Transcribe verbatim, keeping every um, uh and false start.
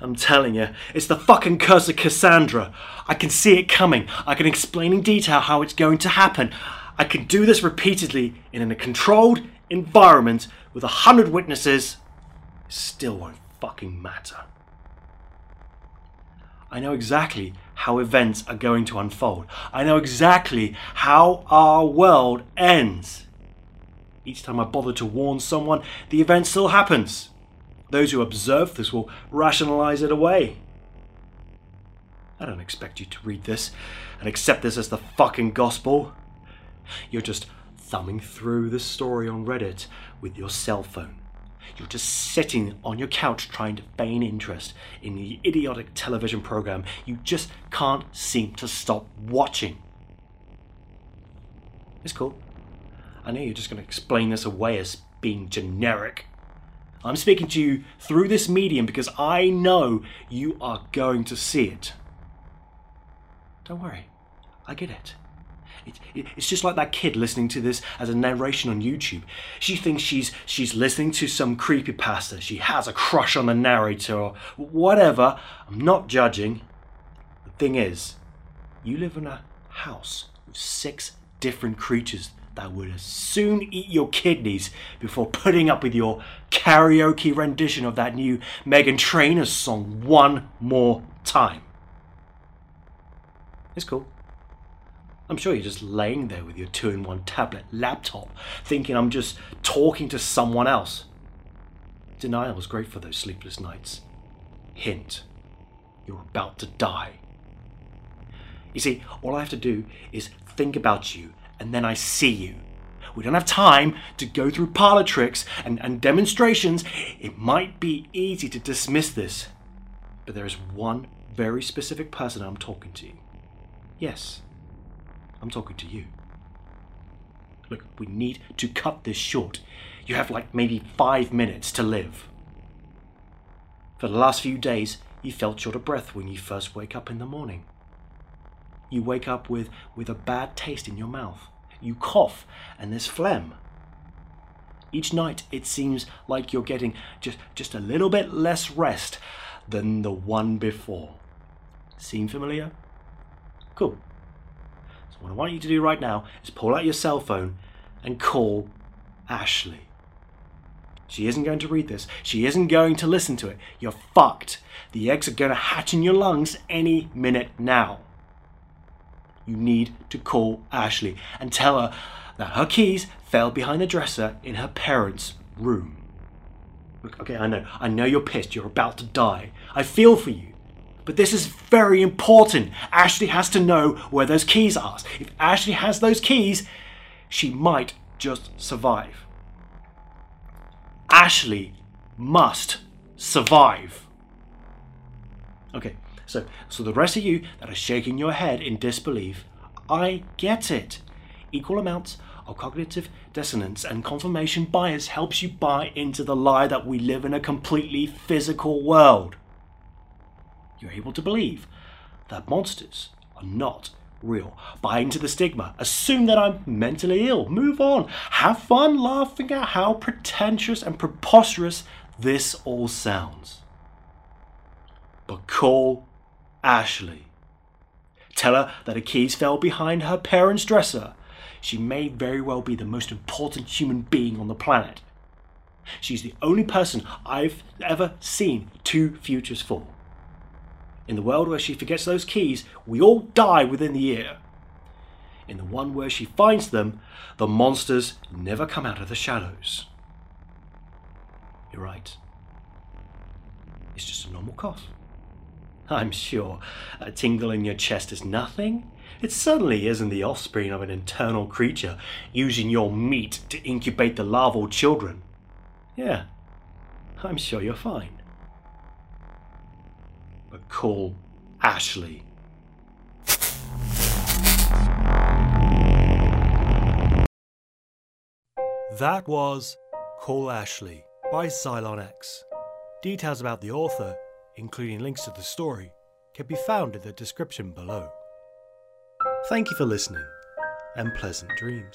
I'm telling you, it's the fucking curse of Cassandra. I can see it coming. I can explain in detail how it's going to happen. I can do this repeatedly in a controlled environment with a hundred witnesses. It still won't fucking matter. I know exactly how events are going to unfold. I know exactly how our world ends. Each time I bother to warn someone, the event still happens. Those who observe this will rationalize it away. I don't expect you to read this and accept this as the fucking gospel. You're just thumbing through this story on Reddit with your cell phone. You're just sitting on your couch trying to feign interest in the idiotic television program you just can't seem to stop watching. It's cool. I know you're just going to explain this away as being generic. I'm speaking to you through this medium because I know you are going to see it. Don't worry, I get it. It, it, it's just like that kid listening to this as a narration on YouTube. She thinks she's she's listening to some creepypasta. She has a crush on the narrator or whatever. I'm not judging. The thing is, you live in a house with six different creatures that would as soon eat your kidneys before putting up with your karaoke rendition of that new Meghan Trainor song one more time. It's cool. I'm sure you're just laying there with your two in one tablet laptop, thinking I'm just talking to someone else. Denial is great for those sleepless nights. Hint, you're about to die. You see, all I have to do is think about you, and then I see you. We don't have time to go through parlor tricks and, and demonstrations. It might be easy to dismiss this, but there is one very specific person I'm talking to. Yes. I'm talking to you. Look, we need to cut this short. You have like maybe five minutes to live. For the last few days, you felt short of breath when you first wake up in the morning. You wake up with, with a bad taste in your mouth. You cough and there's phlegm. Each night, it seems like you're getting just, just a little bit less rest than the one before. Seem familiar? Cool. What I want you to do right now is pull out your cell phone and call Ashley. She isn't going to read this. She isn't going to listen to it. You're fucked. The eggs are going to hatch in your lungs any minute now. You need to call Ashley and tell her that her keys fell behind the dresser in her parents' room. Look, okay, I know. I know you're pissed. You're about to die. I feel for you. But this is very important. Ashley has to know where those keys are. If Ashley has those keys, she might just survive. Ashley must survive. Okay, so, so the rest of you that are shaking your head in disbelief, I get it. Equal amounts of cognitive dissonance and confirmation bias helps you buy into the lie that we live in a completely physical world. You're able to believe that monsters are not real. Buy into the stigma. Assume that I'm mentally ill. Move on. Have fun laughing at how pretentious and preposterous this all sounds. But call Ashley. Tell her that her keys fell behind her parents' dresser. She may very well be the most important human being on the planet. She's the only person I've ever seen two futures for. In the world where she forgets those keys, we all die within the year. In the one where she finds them, the monsters never come out of the shadows. You're right. It's just a normal cough. I'm sure a tingle in your chest is nothing. It certainly isn't the offspring of an internal creature using your meat to incubate the larval children. Yeah, I'm sure you're fine. Call Ashley. That was Call Ashley by Cylon X. Details about the author, including links to the story, can be found in the description below. Thank you for listening, and pleasant dreams.